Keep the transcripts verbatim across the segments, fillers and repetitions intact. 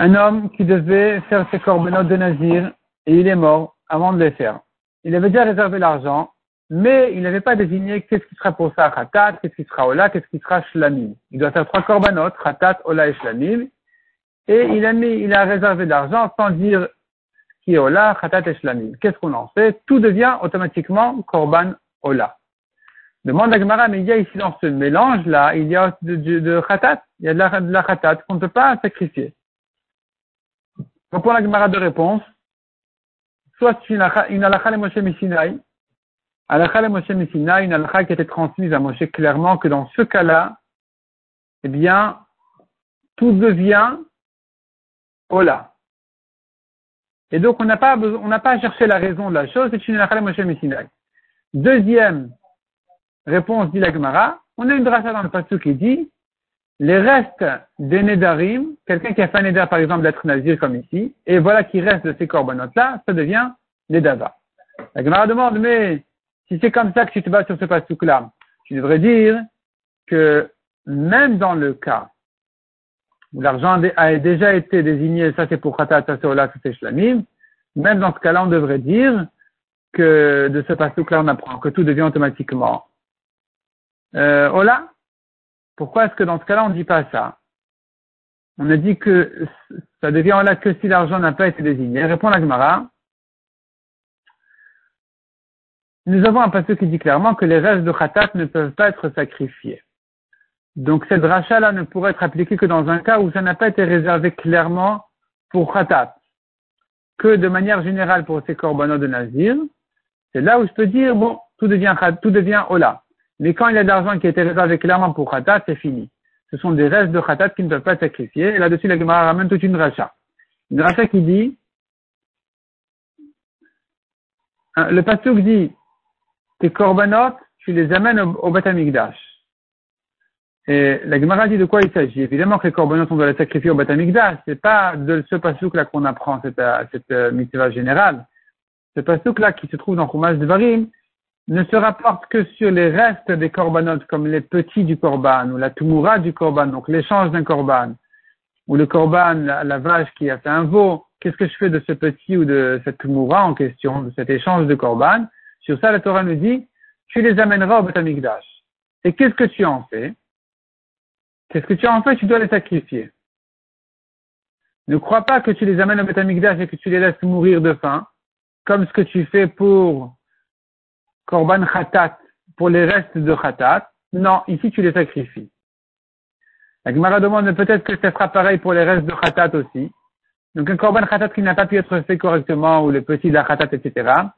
Un homme qui devait faire ses corbanotes de Nazir et il est mort avant de les faire. Il avait déjà réservé l'argent, mais il n'avait pas désigné qu'est-ce qui sera pour ça Hatat, qu'est-ce qui sera Ola, qu'est-ce qui sera Shlamim. Il doit faire trois corbanotes, Hatat, Ola et Shlamim. Et il a mis, il a réservé l'argent sans dire qui est Ola, Hatat et Shlamim. Qu'est-ce qu'on en fait? Tout devient automatiquement Korban Ola. Demande à Gemara, mais il y a ici dans ce mélange-là, il y a de, de, de Hatat, il y a de la, de la Hatat qu'on ne peut pas sacrifier. Donc pour la Gemara de réponse, soit une Halakha le-Moshe mi-Sinai, Halakha le-Moshe mi-Sinai, une Halakha qui a été transmise à Moshe clairement que dans ce cas-là, eh bien, tout devient Ola. Et donc on n'a pas besoin, on n'a pas à chercher la raison de la chose, c'est une Halakha le-Moshe mi-Sinai. Deuxième réponse dit la Gemara, on a une drasha dans le passage qui dit les restes des Nedarim, quelqu'un qui a fait un Nedar par exemple d'être Nazir comme ici, et voilà qui reste de ces corbanotes-là, ça devient Nedava. La Gemara demande, mais si c'est comme ça que tu te bats sur ce passage-là, tu devrais dire que même dans le cas où l'argent a déjà été désigné, ça c'est pour Hatat, ça c'est Ola, ça c'est Shlamim, même dans ce cas-là on devrait dire que de ce passage-là on apprend que tout devient automatiquement Euh, Ola, pourquoi est-ce que dans ce cas-là on ne dit pas ça? On a dit que ça devient Ola que si l'argent n'a pas été désigné. Répond la Gemara. Nous avons un passage qui dit clairement que les restes de Hatat ne peuvent pas être sacrifiés. Donc cette rachat-là ne pourrait être appliquée que dans un cas où ça n'a pas été réservé clairement pour Hatat. Que de manière générale pour ces corbanotes de Nazir, c'est là où je peux dire, bon, tout devient, tout devient Ola. Mais quand il y a de l'argent qui a été réservé clairement pour Hatat, c'est fini. Ce sont des restes de Hatat qui ne peuvent pas être sacrifiés. Et là-dessus, la Gemara ramène toute une racha. Une racha qui dit, le pasuk dit, tes korbanot, tu les amènes au, au Beit Hamikdash. Et la Gemara dit de quoi il s'agit. Évidemment que les korbanot, on doit les sacrifier au Beit Hamikdash. C'est pas de ce pasuk là qu'on apprend, cette, cette euh, mitzvah générale. Ce pasuk là qui se trouve dans Chumash Devarim ne se rapporte que sur les restes des corbanotes, comme les petits du corban, ou la temurah du corban, donc l'échange d'un corban, ou le corban, la, la vache qui a fait un veau. Qu'est-ce que je fais de ce petit ou de cette temurah en question, de cet échange de corban? Sur ça, la Torah nous dit, tu les amèneras au Beit Hamikdash. Et qu'est-ce que tu en fais? Qu'est-ce que tu en fais? Tu dois les sacrifier. Ne crois pas que tu les amènes au Beit Hamikdash et que tu les laisses mourir de faim, comme ce que tu fais pour Korban Hatat, pour les restes de Hatat. Non, ici tu les sacrifies. La Gemara demande peut-être que ça sera pareil pour les restes de Hatat aussi. Donc un Korban Hatat qui n'a pas pu être fait correctement, ou le petit de la Hatat, et cetera.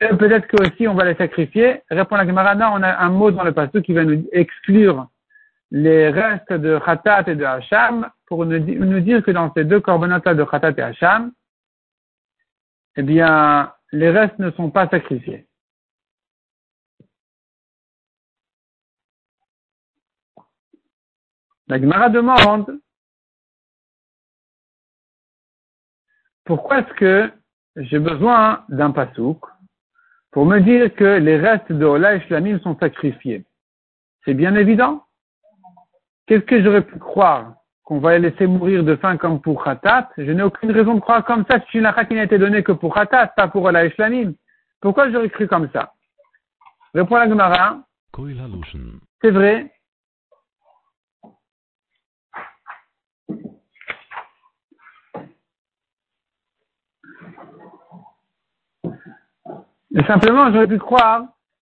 Et peut-être que aussi on va les sacrifier. Répond la Gemara, non, on a un mot dans le passage qui va nous exclure les restes de Hatat et de Hasham, pour nous dire que dans ces deux corbanotes-là de Hatat et Hasham, eh bien, les restes ne sont pas sacrifiés. La Gemara demande pourquoi est-ce que j'ai besoin d'un pasouk pour me dire que les restes de Ola et Shlamim sont sacrifiés. C'est bien évident. Qu'est-ce que j'aurais pu croire? Qu'on va les laisser mourir de faim comme pour Hatat? Je n'ai aucune raison de croire comme ça. C'est une halakha qui n'a été donnée que pour Hatat, pas pour Ola et Shlamim. Pourquoi j'aurais cru comme ça? Répond la Gemara. C'est vrai. Et simplement, j'aurais pu croire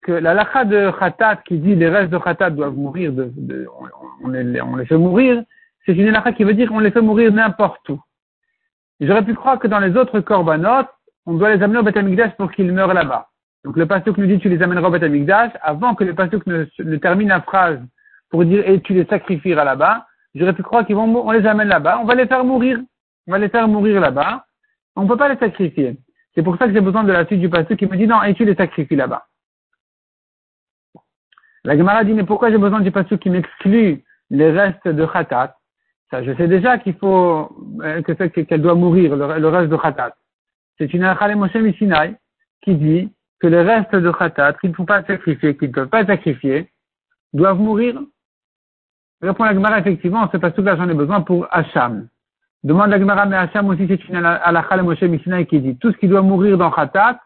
que la halakha de Hatat qui dit les restes de Hatat doivent mourir, de, de, on, on, les, on les fait mourir, c'est une halakha qui veut dire qu'on les fait mourir n'importe où. Et j'aurais pu croire que dans les autres korbanot, on doit les amener au Beit Hamikdash pour qu'ils meurent là-bas. Donc le pasuk nous dit tu les amèneras au Beit Hamikdash, avant que le pasuk ne, ne termine la phrase pour dire et tu les sacrifieras là-bas, j'aurais pu croire qu'ils vont, on les amène là-bas, on va les faire mourir, on va les faire mourir là-bas, on ne peut pas les sacrifier. C'est pour ça que j'ai besoin de la suite du passage qui me dit non, et tu les sacrifies là-bas. La Gemara dit, mais pourquoi j'ai besoin du passage qui m'exclut les restes de Hatat? Ça, je sais déjà qu'il faut, euh, que c'est, qu'elle doit mourir, le, le reste de Hatat. C'est une halakha le-Moshe mi-Sinai qui dit que les restes de Hatat, qu'ils ne font pas sacrifier, qu'ils ne peuvent pas sacrifier, doivent mourir Répond la Gemara, effectivement, ce pasouk là, j'en ai besoin pour Hasham. Demande la Gemara, mais Hasham aussi, c'est une halakha le-Moshe mi-Sinai qui dit tout ce qui doit mourir dans Hatat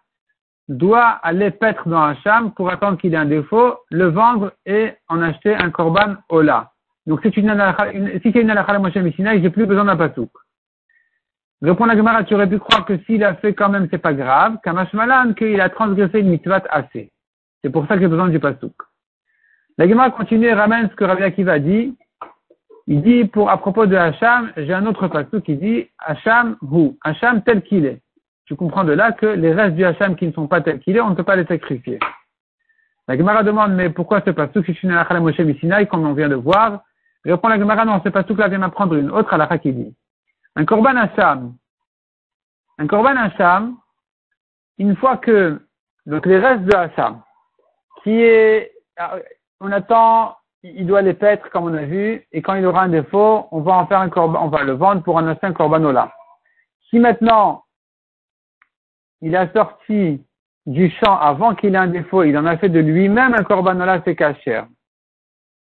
doit aller paître dans Hasham pour attendre qu'il ait un défaut, le vendre et en acheter un Korban Ola. Donc, si c'est une halakha, une, si c'est une halakha le-Moshe mi-Sinai, j'ai plus besoin d'un pasouk. Répond la Gemara, tu aurais pu croire que s'il a fait quand même, c'est pas grave, qu'un mashmalan, qu'il a transgressé une mitzvat assez. C'est pour ça que j'ai besoin du pasouk. La Gemara continue et ramène ce que Rabbi Akiva dit. Il dit, pour, à propos de Hacham, j'ai un autre pasouk qui dit, Hacham hu, Hacham tel qu'il est. Tu comprends de là que les restes du Hacham qui ne sont pas tels qu'il est, on ne peut pas les sacrifier. La Gemara demande, mais pourquoi ce pasouk, si tu n'as la Moshe mi-Sinaï, comme on vient de voir? Répond la Gemara, non, ce pasouk-là vient m'apprendre une autre halakha qui dit. Un korban Hacham. Un korban Hacham, une fois que, donc les restes de Hacham, qui est, on attend, il doit les paître comme on a vu, et quand il aura un défaut, on va en faire un corban, on va le vendre pour en acheter un korban Ola. Si maintenant, il a sorti du champ avant qu'il ait un défaut, il en a fait de lui-même un korban Ola, c'est cachère.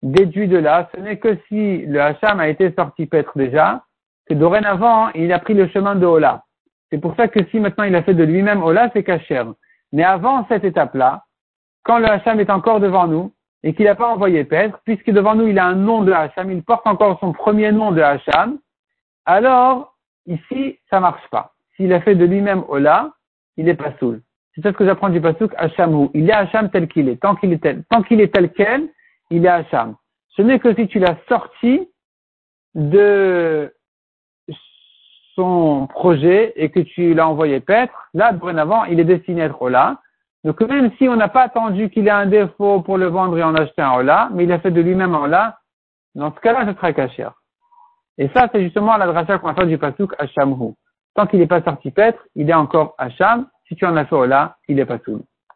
Déduit de là, ce n'est que si le Hacham a été sorti paître déjà, que dorénavant, il a pris le chemin de Ola. C'est pour ça que si maintenant il a fait de lui-même Ola, c'est cachère. Mais avant cette étape-là, quand le Hacham est encore devant nous et qu'il n'a pas envoyé paître, puisque devant nous il a un nom de Hacham, il porte encore son premier nom de Hacham, alors ici, ça marche pas. S'il a fait de lui-même Ola, il est pas soul. C'est ça ce que j'apprends du pasouk, Hacham ou. Il est Hacham tel qu'il est. Tant qu'il est tel, tant qu'il est tel quel, il est Hacham. Ce n'est que si tu l'as sorti de son projet et que tu l'as envoyé paître, là, dorénavant, il est destiné à être Ola. Donc, même si on n'a pas attendu qu'il ait un défaut pour le vendre et en acheter un Ola, mais il a fait de lui-même un Ola, dans ce cas-là, ce sera cachère. Et ça, c'est justement la dracha qu'on va faire du pasouk Hacham hu. Tant qu'il n'est pas sorti paître, il est encore Hacham. Si tu en as fait Ola, il est pas soul.